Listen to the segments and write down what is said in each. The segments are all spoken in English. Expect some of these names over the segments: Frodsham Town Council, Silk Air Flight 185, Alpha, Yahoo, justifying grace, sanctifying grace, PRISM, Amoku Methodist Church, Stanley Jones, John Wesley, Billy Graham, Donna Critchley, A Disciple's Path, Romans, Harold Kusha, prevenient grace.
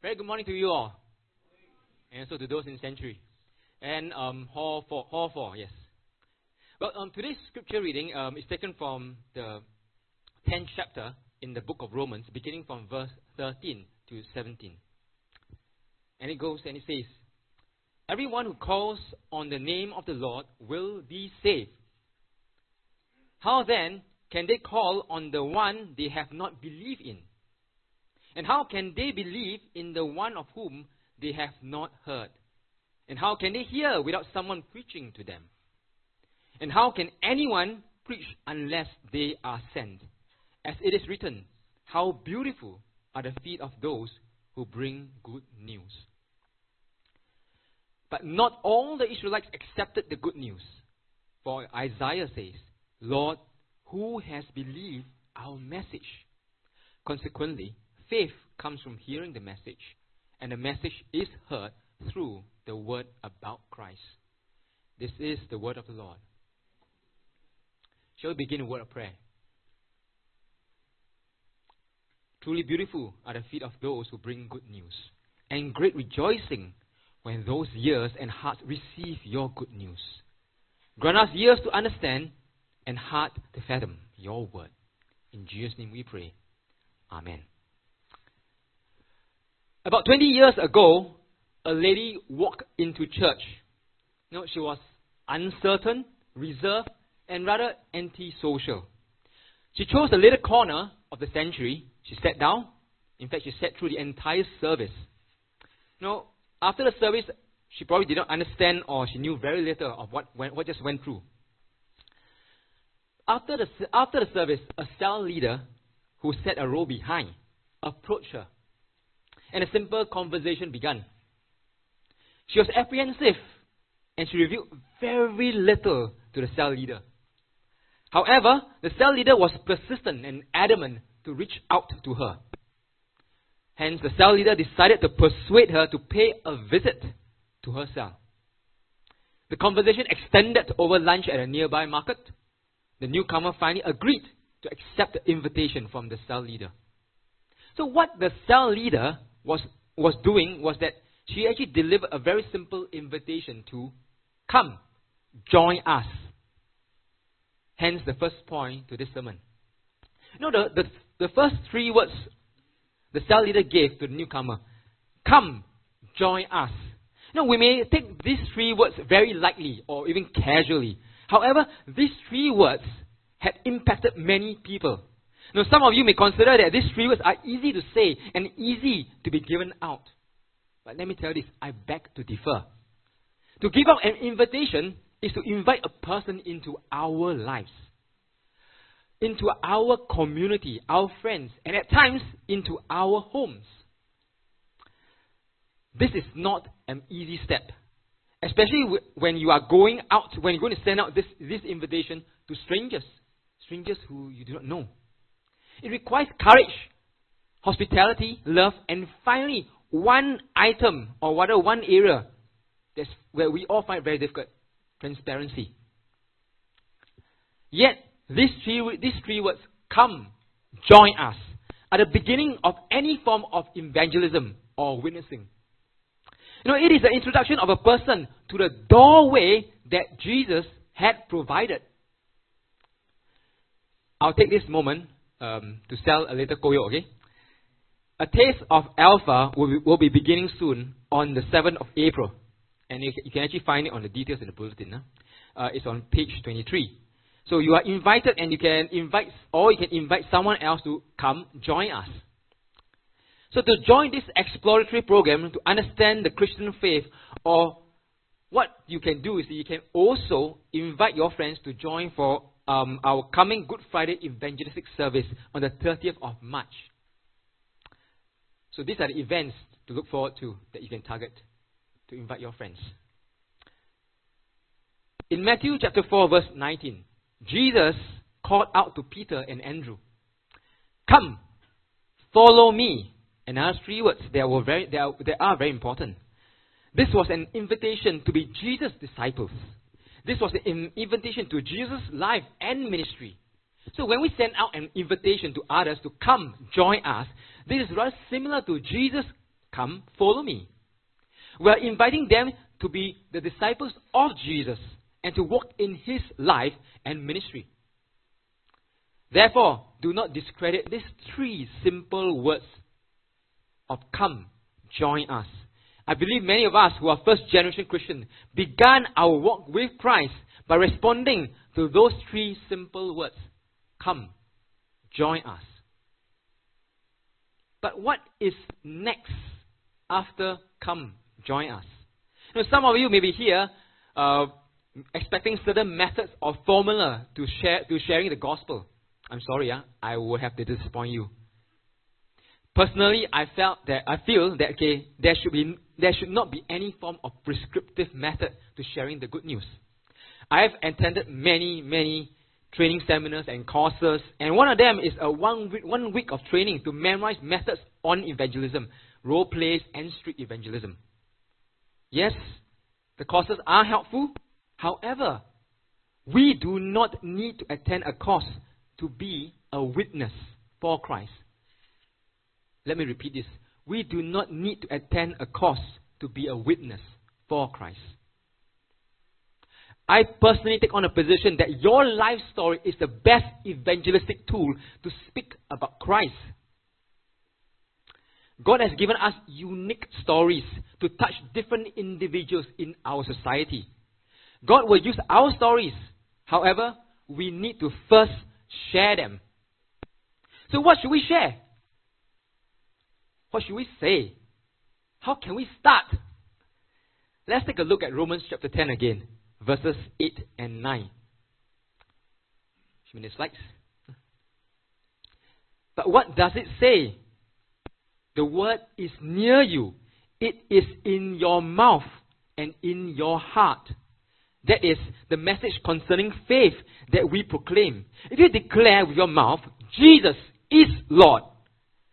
Very good morning to you all. And so to those in Century. And Hall 4, yes. Well, today's scripture reading is taken from the 10th chapter in the book of Romans, beginning from verse 13 to 17. And it goes and it says, "Everyone who calls on the name of the Lord will be saved. How then can they call on the one they have not believed in? And how can they believe in the one of whom they have not heard? And how can they hear without someone preaching to them? And how can anyone preach unless they are sent? As it is written, how beautiful are the feet of those who bring good news." But not all the Israelites accepted the good news. For Isaiah says, "Lord, who has believed our message?" Consequently, faith comes from hearing the message, and the message is heard through the word about Christ. This is the word of the Lord. Shall we begin a word of prayer? Truly beautiful are the feet of those who bring good news, and great rejoicing when those ears and hearts receive your good news. Grant us ears to understand and heart to fathom your word. In Jesus' name we pray. Amen. About 20 years ago, a lady walked into church. You know, she was uncertain, reserved, and rather antisocial. She chose the little corner of the Sanctuary. She sat down. In fact, she sat through the entire service. You know, after the service, she probably did not understand, or she knew very little of what just went through. After the service, a cell leader who sat a row behind approached her, and a simple conversation began. She was apprehensive, and she revealed very little to the cell leader. However, the cell leader was persistent and adamant to reach out to her. Hence, the cell leader decided to persuade her to pay a visit to her cell. The conversation extended over lunch at a nearby market. The newcomer finally agreed to accept the invitation from the cell leader. So what the cell leader was doing was that she actually delivered a very simple invitation to come, join us. Hence the first point to this sermon. You know, the first three words the cell leader gave to the newcomer: come, join us. Now, we may take these three words very lightly or even casually. However, these three words had impacted many people. Now, some of you may consider that these three words are easy to say and easy to be given out. But let me tell you this, I beg to differ. To give out an invitation is to invite a person into our lives, into our community, our friends, and at times, into our homes. This is not an easy step, especially when you are going out, when you're going to send out this invitation to strangers who you do not know. It requires courage, hospitality, love, and finally, one item, or rather one area, that's where we all find very difficult: transparency. Yet, these three words, come, join us, are the beginning of any form of evangelism or witnessing. You know, it is the introduction of a person to the doorway that Jesus had provided. I'll take this moment to sell a little koyo, okay? A taste of Alpha will be beginning soon on the 7th of April. And you can actually find it on the details in the bulletin. It's on page 23. So you are invited, and you can invite someone else to come join us. So to join this exploratory program, to understand the Christian faith, or what you can do is you can also invite your friends to join for our coming Good Friday evangelistic service on the 30th of March. So these are the events to look forward to that you can target to invite your friends. In Matthew chapter 4 verse 19, Jesus called out to Peter and Andrew, "Come, follow me." And there are three words that are very important. This was an invitation to be Jesus' disciples. This was an invitation to Jesus' life and ministry. So when we send out an invitation to others to come join us, this is rather similar to Jesus Come, follow me. We are inviting them to be the disciples of Jesus and to walk in his life and ministry. Therefore, do not discredit these three simple words of come, join us. I believe many of us who are first-generation Christians began our walk with Christ by responding to those three simple words. Come, join us. But what is next after come, join us? Now, some of you may be here expecting certain methods or formula to sharing the gospel. I'm sorry, I will have to disappoint you. Personally, I feel that there should not be any form of prescriptive method to sharing the good news. I have attended many training seminars and courses, and one of them is a one week of training to memorize methods on evangelism, role plays, and street evangelism. Yes, the courses are helpful. However, we do not need to attend a course to be a witness for Christ. Let me repeat this. We do not need to attend a course to be a witness for Christ. I personally take on a position that your life story is the best evangelistic tool to speak about Christ. God has given us unique stories to touch different individuals in our society. God will use our stories. However, we need to first share them. So what should we share? What should we say? How can we start? Let's take a look at Romans chapter 10 again, verses 8 and 9. Show me the slides. But what does it say? The word is near you. It is in your mouth and in your heart. That is the message concerning faith that we proclaim. If you declare with your mouth, Jesus is Lord,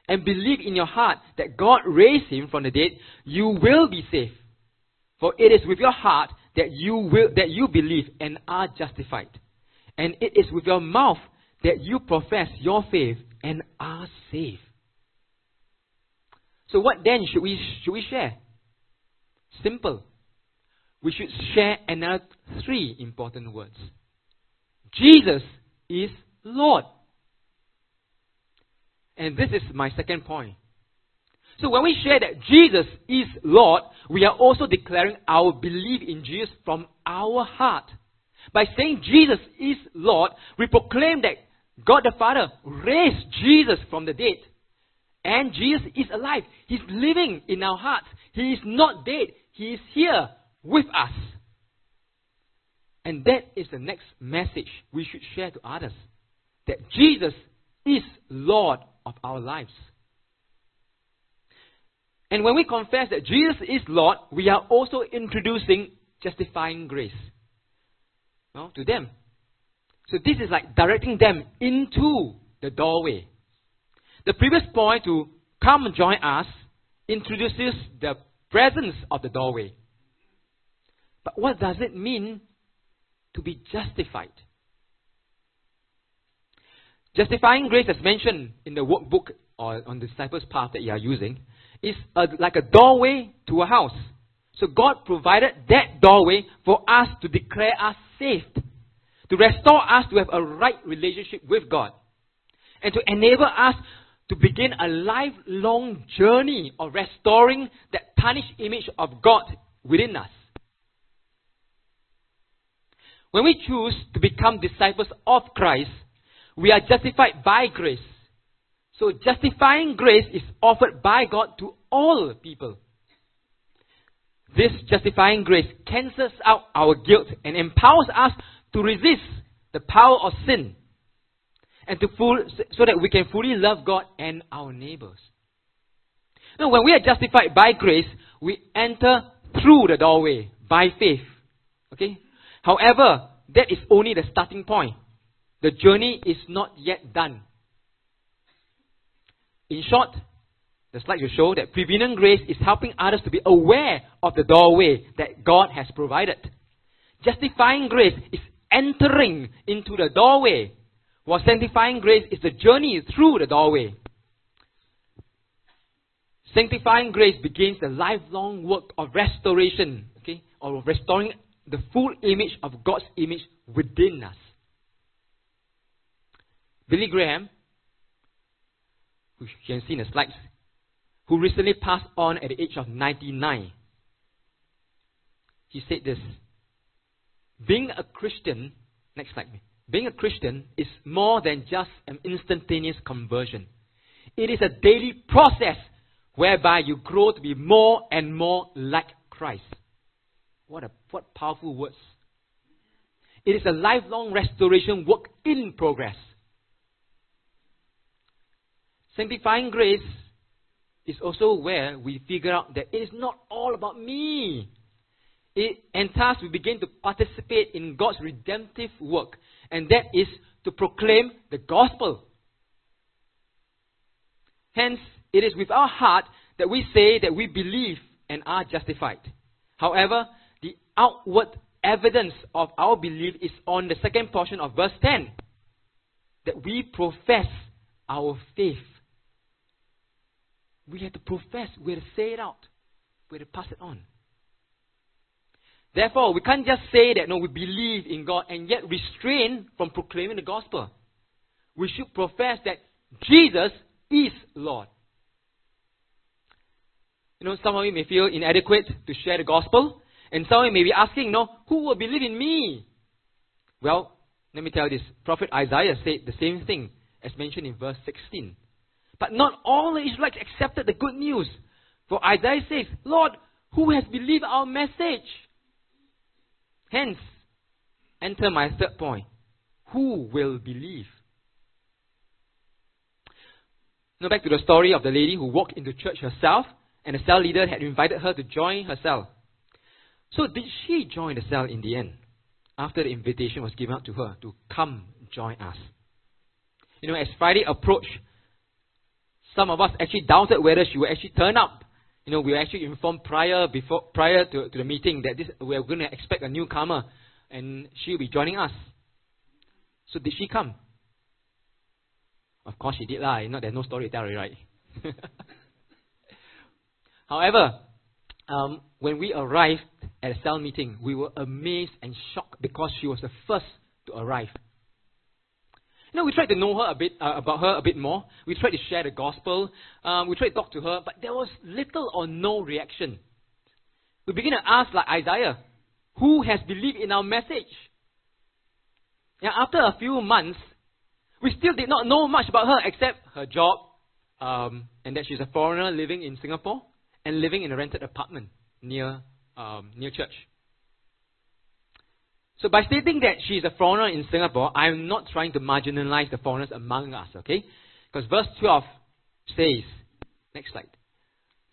and believe in your heart that God raised him from the dead, you will be saved. For it is with your heart that you believe and are justified. And it is with your mouth that you profess your faith and are saved. So what then should we share? Simple. We should share another three important words. Jesus is Lord. And this is my second point. So when we share that Jesus is Lord, we are also declaring our belief in Jesus from our heart. By saying Jesus is Lord, we proclaim that God the Father raised Jesus from the dead. And Jesus is alive. He's living in our hearts. He is not dead. He is here with us. And that is the next message we should share to others. That Jesus is Lord of our lives. And when we confess that Jesus is Lord, we are also introducing justifying grace to them. So this is like directing them into the doorway. The previous point to come and join us introduces the presence of the doorway. But what does it mean to be justified? Justifying grace, as mentioned in the workbook or on the Disciple's Path that you are using, is like a doorway to a house. So God provided that doorway for us to declare us saved, to restore us to have a right relationship with God, and to enable us to begin a lifelong journey of restoring that tarnished image of God within us. When we choose to become disciples of Christ, we are justified by grace. So justifying grace is offered by God to all people. This justifying grace cancels out our guilt and empowers us to resist the power of sin, and so that we can fully love God and our neighbors. Now, when we are justified by grace, we enter through the doorway by faith. Okay? However, that is only the starting point. The journey is not yet done. In short, the slide will show that prevenient grace is helping others to be aware of the doorway that God has provided. Justifying grace is entering into the doorway, while sanctifying grace is the journey through the doorway. Sanctifying grace begins the lifelong work of restoration, or restoring the full image of God's image within us. Billy Graham, who you can see in the slides, who recently passed on at the age of 99, he said this: being a Christian, next slide, being a Christian is more than just an instantaneous conversion. It is a daily process whereby you grow to be more and more like Christ. What powerful words. It is a lifelong restoration work in progress. Sanctifying grace is also where we figure out that it is not all about me. And thus we begin to participate in God's redemptive work, and that is to proclaim the gospel. Hence, it is with our heart that we say that we believe and are justified. However, the outward evidence of our belief is on the second portion of verse 10, that we profess our faith. We have to profess, we have to say it out, we have to pass it on. Therefore, we can't just say that, no, we believe in God and yet restrain from proclaiming the gospel. We should profess that Jesus is Lord. You know, some of you may feel inadequate to share the gospel, and some of you may be asking, no, who will believe in me? Well, let me tell you this. Prophet Isaiah said the same thing as mentioned in verse 16. But not all the Israelites accepted the good news. For Isaiah says, Lord, who has believed our message? Hence, enter my third point. Who will believe? Now back to the story of the lady who walked into church herself, and the cell leader had invited her to join her cell. So did she join the cell in the end, after the invitation was given out to her to come join us? You know, as Friday approached, some of us actually doubted whether she would actually turn up. You know, we were actually informed prior to the meeting that we are going to expect a newcomer and she will be joining us. So did she come? Of course she did lah. You know, there's no story to tell, right? However, when we arrived at a cell meeting, we were amazed and shocked because she was the first to arrive. You know, we tried to know her a bit, about her a bit more. We tried to share the gospel. We tried to talk to her, but there was little or no reaction. We begin to ask, like Isaiah, who has believed in our message? And after a few months, we still did not know much about her except her job, and that she's a foreigner living in Singapore and living in a rented apartment near church. So by stating that she is a foreigner in Singapore, I am not trying to marginalize the foreigners among us, okay? Because verse 12 says, next slide,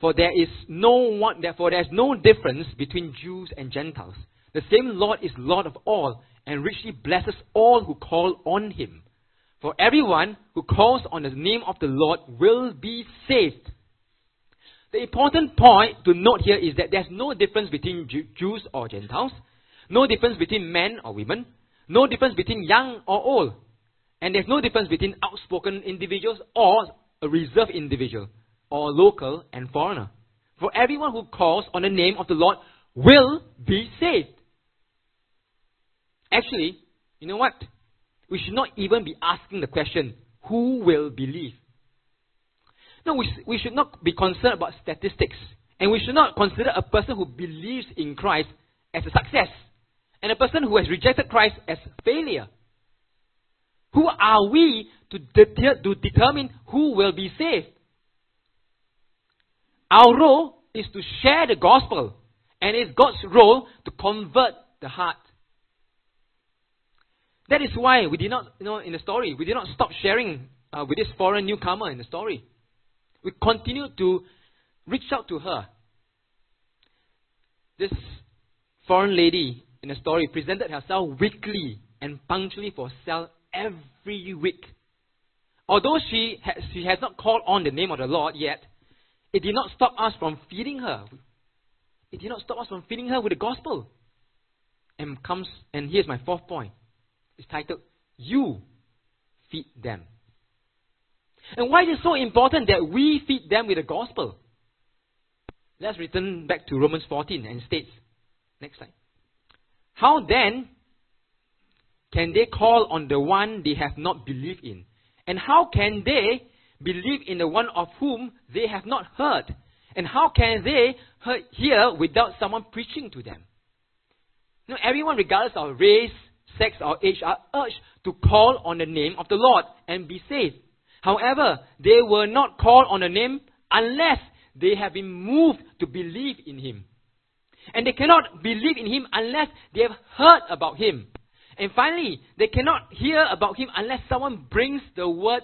therefore there is no difference between Jews and Gentiles. The same Lord is Lord of all and richly blesses all who call on him. For everyone who calls on the name of the Lord will be saved. The important point to note here is that there is no difference between Jews or Gentiles. No difference between men or women. No difference between young or old. And there's no difference between outspoken individuals or a reserved individual, or local and foreigner. For everyone who calls on the name of the Lord will be saved. Actually, you know what? We should not even be asking the question, who will believe? No, we should not be concerned about statistics. And we should not consider a person who believes in Christ as a success, and a person who has rejected Christ as failure. Who are we to determine who will be saved? Our role is to share the gospel, and it's God's role to convert the heart. That is why we did not, you know, in the story, we did not stop sharing with this foreign newcomer in the story. We continued to reach out to her. This foreign lady in the story presented herself weekly and punctually for cell every week. Although she has not called on the name of the Lord yet, it did not stop us from feeding her. It did not stop us from feeding her with the gospel. And here's my fourth point. It's titled, You Feed Them. And why is it so important that we feed them with the gospel? Let's return back to Romans 14 and states, next slide. How then can they call on the one they have not believed in? And how can they believe in the one of whom they have not heard? And how can they hear without someone preaching to them? You know, everyone, regardless of race, sex, or age, are urged to call on the name of the Lord and be saved. However, they will not call on the name unless they have been moved to believe in Him. And they cannot believe in Him unless they have heard about Him. And finally, they cannot hear about Him unless someone brings the word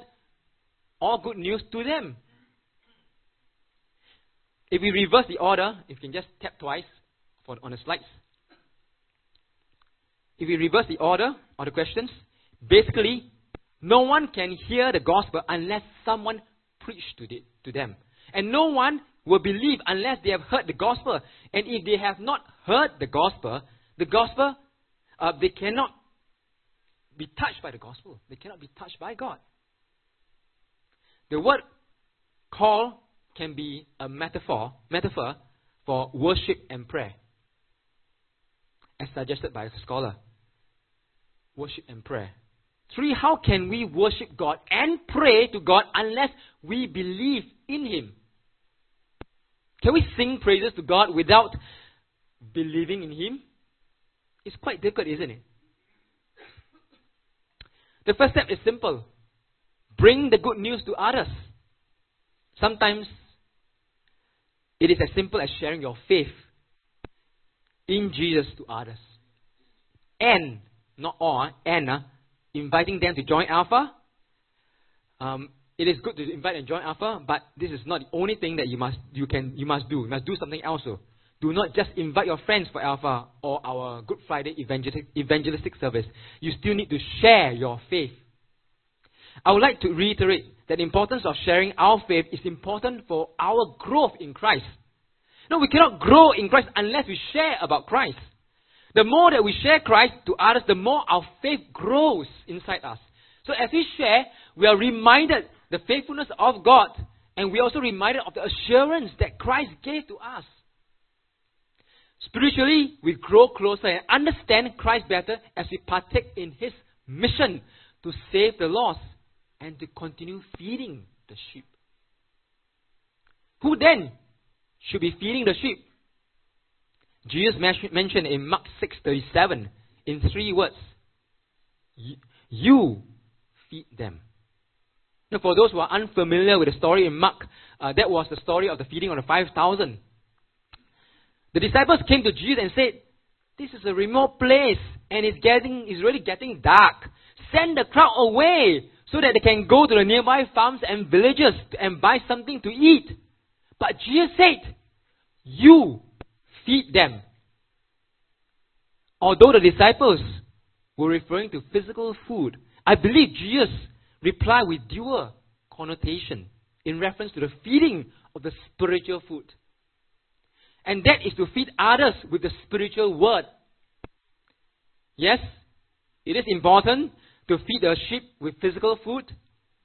or good news to them. If we reverse the order, if you can just tap twice on the slides. If we reverse the order or the questions, basically, no one can hear the gospel unless someone preached to them. And no one will believe unless they have heard the gospel. And if they have not heard the gospel, they cannot be touched by the gospel. They cannot be touched by God. The word call can be a metaphor for worship and prayer, as suggested by a scholar. Worship and prayer. 3, how can we worship God and pray to God unless we believe in Him? Can we sing praises to God without believing in Him? It's quite difficult, isn't it? The first step is simple. Bring the good news to others. Sometimes it is as simple as sharing your faith in Jesus to others. And, not all, inviting them to join Alpha. It is good to invite and join Alpha, but this is not the only thing that you must do. You must do something else. Do not just invite your friends for Alpha or our Good Friday evangelistic service. You still need to share your faith. I would like to reiterate that the importance of sharing our faith is important for our growth in Christ. No, we cannot grow in Christ unless we share about Christ. The more that we share Christ to others, the more our faith grows inside us. So as we share, we are reminded the faithfulness of God, and we are also reminded of the assurance that Christ gave to us. Spiritually, we grow closer and understand Christ better as we partake in His mission to save the lost and to continue feeding the sheep. Who then should be feeding the sheep? Jesus mentioned in Mark 6:37 in 3 words, you feed them. Now, for those who are unfamiliar with the story in Mark, that was the story of the feeding of the 5,000. The disciples came to Jesus and said, this is a remote place and it's really getting dark. Send the crowd away so that they can go to the nearby farms and villages and buy something to eat. But Jesus said, you feed them. Although the disciples were referring to physical food, I believe Jesus replied with dual connotation in reference to the feeding of the spiritual food. And that is to feed others with the spiritual word. Yes, it is important to feed the sheep with physical food,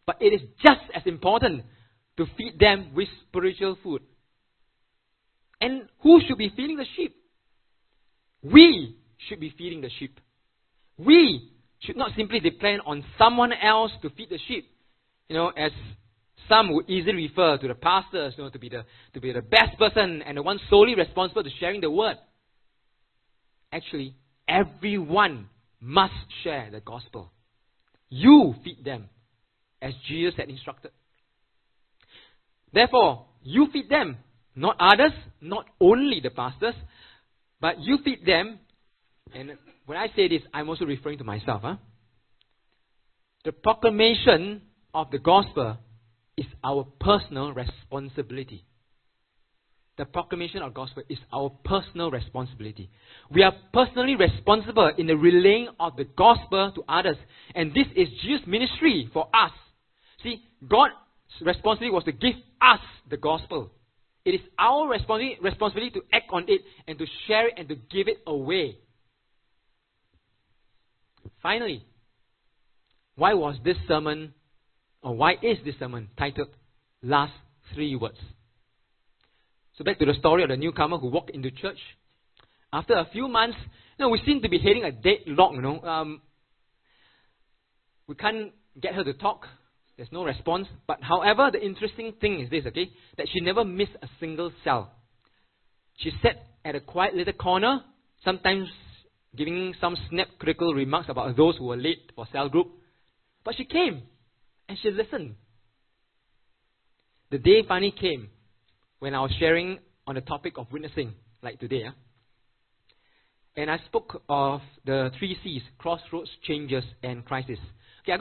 but it is just as important to feed them with spiritual food. And who should be feeding the sheep? We should be feeding the sheep. We should not simply depend on someone else to feed the sheep. You know, as some would easily refer to the pastors, you know, to be the best person and the one solely responsible to sharing the word. Actually, everyone must share the gospel. You feed them, as Jesus had instructed. Therefore, you feed them. Not others, not only the pastors, but you feed them. And when I say this, I'm also referring to myself. The proclamation of the gospel is our personal responsibility. The proclamation of the gospel is our personal responsibility. We are personally responsible in the relaying of the gospel to others. And this is Jesus' ministry for us. See, God's responsibility was to give us the gospel. It is our responsibility to act on it and to share it and to give it away. Finally, why is this sermon titled Last 3 Words? So back to the story of the newcomer who walked into church. After a few months, we seem to be hitting a deadlock. We can't get her to talk. There's no response. But however, the interesting thing is this, okay? That she never missed a single cell. She sat at a quiet little corner, sometimes giving some snap critical remarks about those who were late for cell group. But she came, and she listened. The day finally came when I was sharing on the topic of witnessing, like today. And I spoke of the 3 C's, crossroads, changes, and crisis. Okay, I'm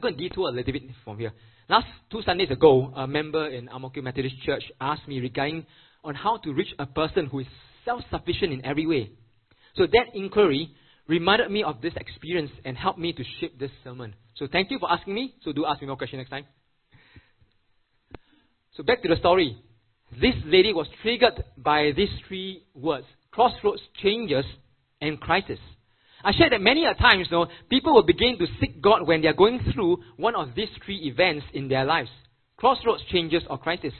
going to detour a little bit from here. Last 2 Sundays ago, a member in Amoku Methodist Church asked me regarding on how to reach a person who is self-sufficient in every way. So that inquiry reminded me of this experience and helped me to shape this sermon. So thank you for asking me. So do ask me more questions next time. So back to the story. This lady was triggered by these 3 words, crossroads, changes, and crisis. I shared that many a times, people will begin to seek God when they are going through one of these 3 events in their lives. Crossroads, changes, or crisis.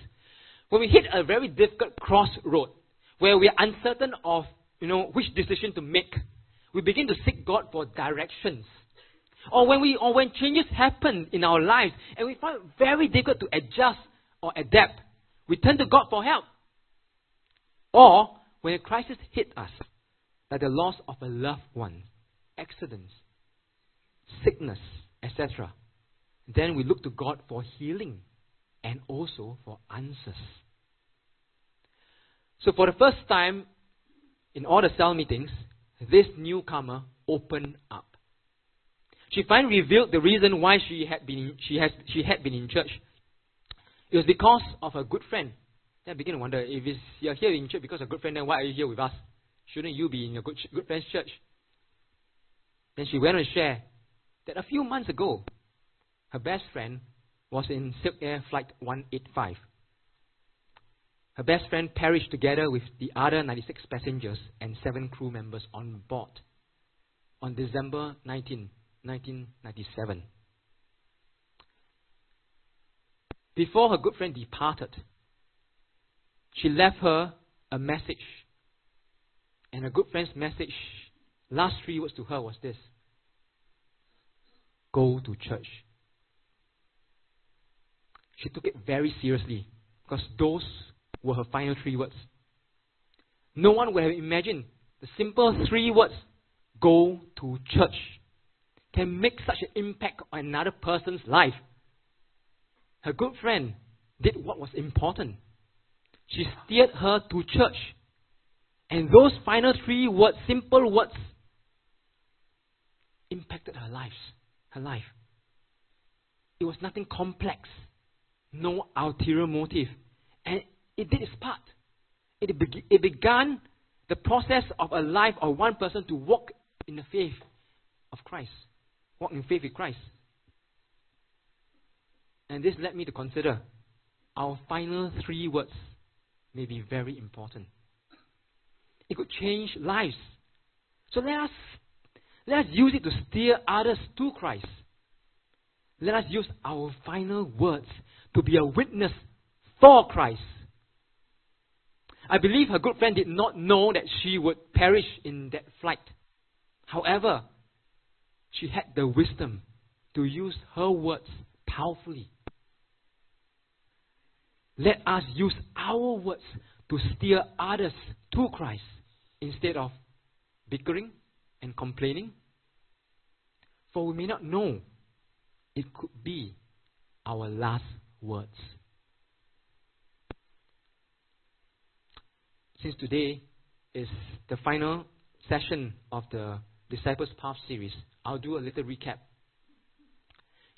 When we hit a very difficult crossroad, where we are uncertain of, which decision to make, we begin to seek God for directions. Or when changes happen in our lives and we find it very difficult to adjust or adapt, we turn to God for help. Or when a crisis hit us, like the loss of a loved one, accidents, sickness, etc., then we look to God for healing and also for answers. So for the first time in all the cell meetings, this newcomer opened up. She finally revealed the reason why she had been in church. It was because of her good friend. Then I began to wonder, if you're here in church because of a good friend, then why are you here with us? Shouldn't you be in your good friend's church? Then she went on to share that a few months ago, her best friend was in Silk Air Flight 185. Her best friend perished together with the other 96 passengers and 7 crew members on board on December 19, 1997. Before her good friend departed, she left her a message. And her good friend's message, last 3 words to her was this: go to church. She took it very seriously because those were her final 3 words. No one would have imagined the simple 3 words, go to church, can make such an impact on another person's life. Her good friend did what was important. She steered her to church. And those final 3 words, simple words, impacted her life. It was nothing complex, no ulterior motive. And it did its part. It began the process of a life of one person to walk in the faith of Christ. Walk in faith with Christ. And this led me to consider our final 3 words may be very important. It could change lives. So let us use it to steer others to Christ. Let us use our final words to be a witness for Christ. I believe her good friend did not know that she would perish in that flight. However, she had the wisdom to use her words powerfully. Let us use our words to steer others to Christ instead of bickering and complaining. For we may not know, it could be our last words. Since today is the final session of the Disciples' Path series, I'll do a little recap.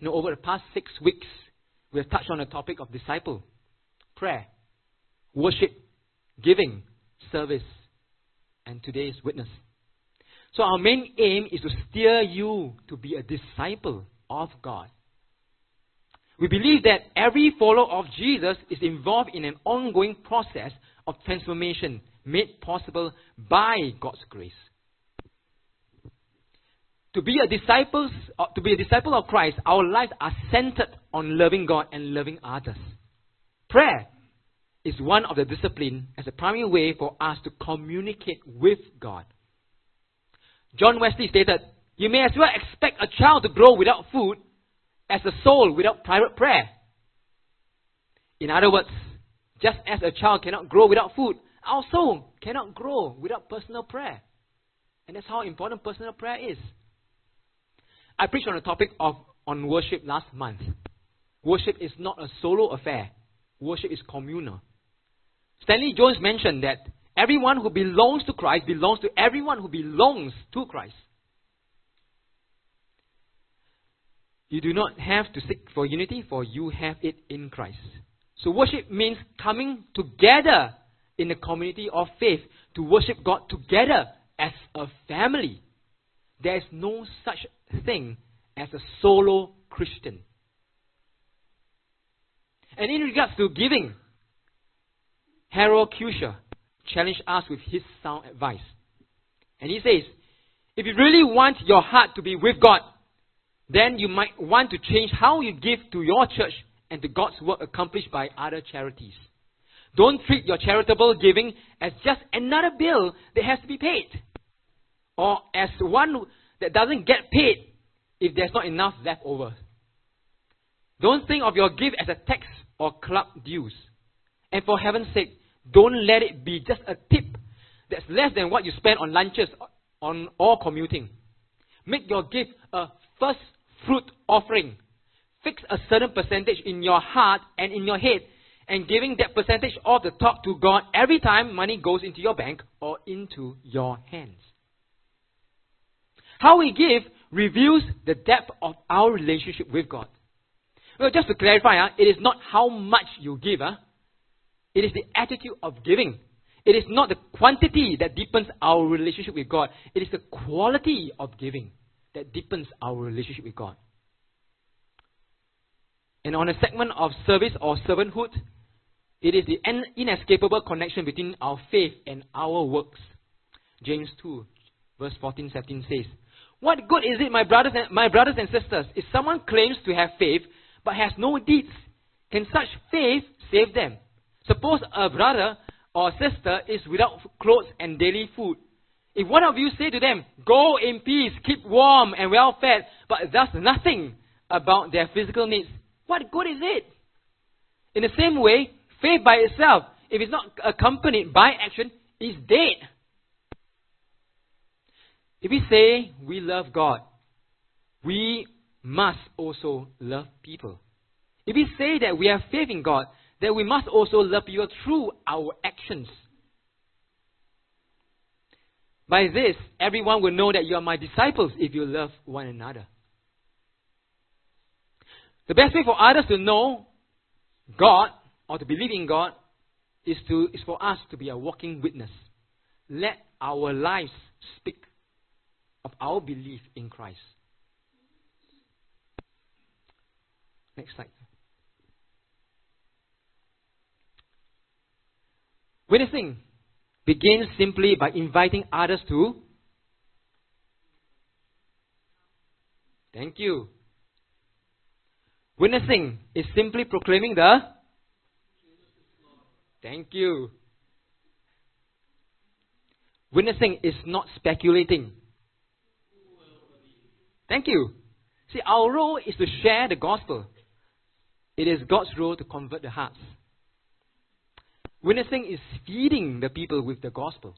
Over the past 6 weeks, we have touched on the topic of disciple, prayer, worship, giving, service, and today's witness. So our main aim is to steer you to be a disciple of God. We believe that every follower of Jesus is involved in an ongoing process of transformation made possible by God's grace. To be a disciple of Christ, our lives are centered on loving God and loving others. Prayer is one of the discipline as a primary way for us to communicate with God. John Wesley stated, "You may as well expect a child to grow without food as a soul without private prayer." In other words, just as a child cannot grow without food, our soul cannot grow without personal prayer. And that's how important personal prayer is. I preached on the topic on worship last month. Worship is not a solo affair. Worship is communal. Stanley Jones mentioned that everyone who belongs to Christ belongs to everyone who belongs to Christ. You do not have to seek for unity, for you have it in Christ. So worship means coming together in the community of faith to worship God together as a family. There is no such thing as a solo Christian. And in regards to giving, Harold Kusha challenged us with his sound advice. And he says, if you really want your heart to be with God, then you might want to change how you give to your church and to God's work accomplished by other charities. Don't treat your charitable giving as just another bill that has to be paid, or as one that doesn't get paid if there's not enough left over. Don't think of your gift as a tax or club dues. And for heaven's sake, don't let it be just a tip that's less than what you spend on lunches or commuting. Make your gift a first fruit offering. Fix a certain percentage in your heart and in your head, and giving that percentage off the top to God every time money goes into your bank or into your hands. How we give reveals the depth of our relationship with God. Well, just to clarify, it is not how much you give. It is the attitude of giving. It is not the quantity that deepens our relationship with God. It is the quality of giving that deepens our relationship with God. And on a segment of service or servanthood, it is the inescapable connection between our faith and our works. James 2, verse 14-17 says, "What good is it, my brothers and sisters, if someone claims to have faith but has no deeds? Can such faith save them? Suppose a brother or sister is without clothes and daily food. If one of you say to them, 'Go in peace, keep warm and well fed,' but does nothing about their physical needs, what good is it? In the same way, faith by itself, if it's not accompanied by action, is dead. If we say we love God, we must also love people. If we say that we have faith in God, then we must also love people through our actions. By this, everyone will know that you are my disciples if you love one another." The best way for others to know God or to believe in God is for us to be a walking witness. Let our lives speak of our belief in Christ. Next slide. Witnessing begins simply by inviting others to. Thank you. Witnessing is simply proclaiming the. Thank you. Witnessing is not speculating. Thank you. See, our role is to share the gospel. It is God's role to convert the hearts. Witnessing is feeding the people with the gospel.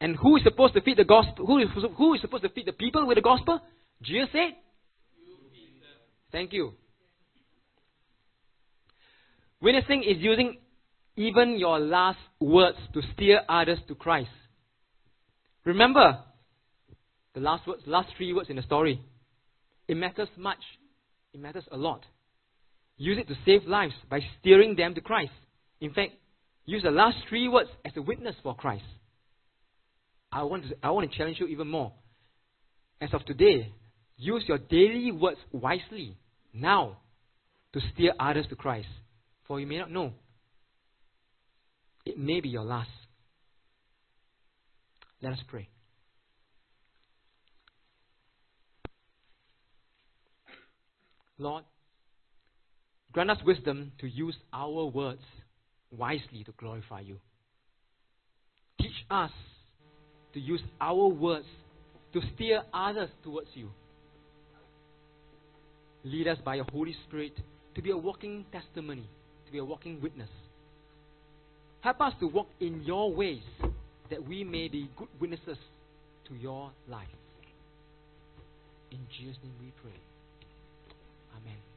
And who is supposed to feed the gospel? Who is supposed to feed the people with the gospel? Jesus said. Thank you. Witnessing is using even your last words to steer others to Christ. Remember the last three words in the story. It matters much. It matters a lot. Use it to save lives by steering them to Christ. In fact, use the last three words as a witness for Christ. I want to challenge you even more. As of today, use your daily words wisely. Now, to steer others to Christ, for you may not know. It may be your last. Let us pray. Lord, Grant us wisdom to use our words wisely to glorify you. Teach us to use our words to steer others towards you. Lead us by your Holy Spirit to be a walking testimony, to be a walking witness. Help us to walk in your ways that we may be good witnesses to your life. In Jesus' name we pray. Amen.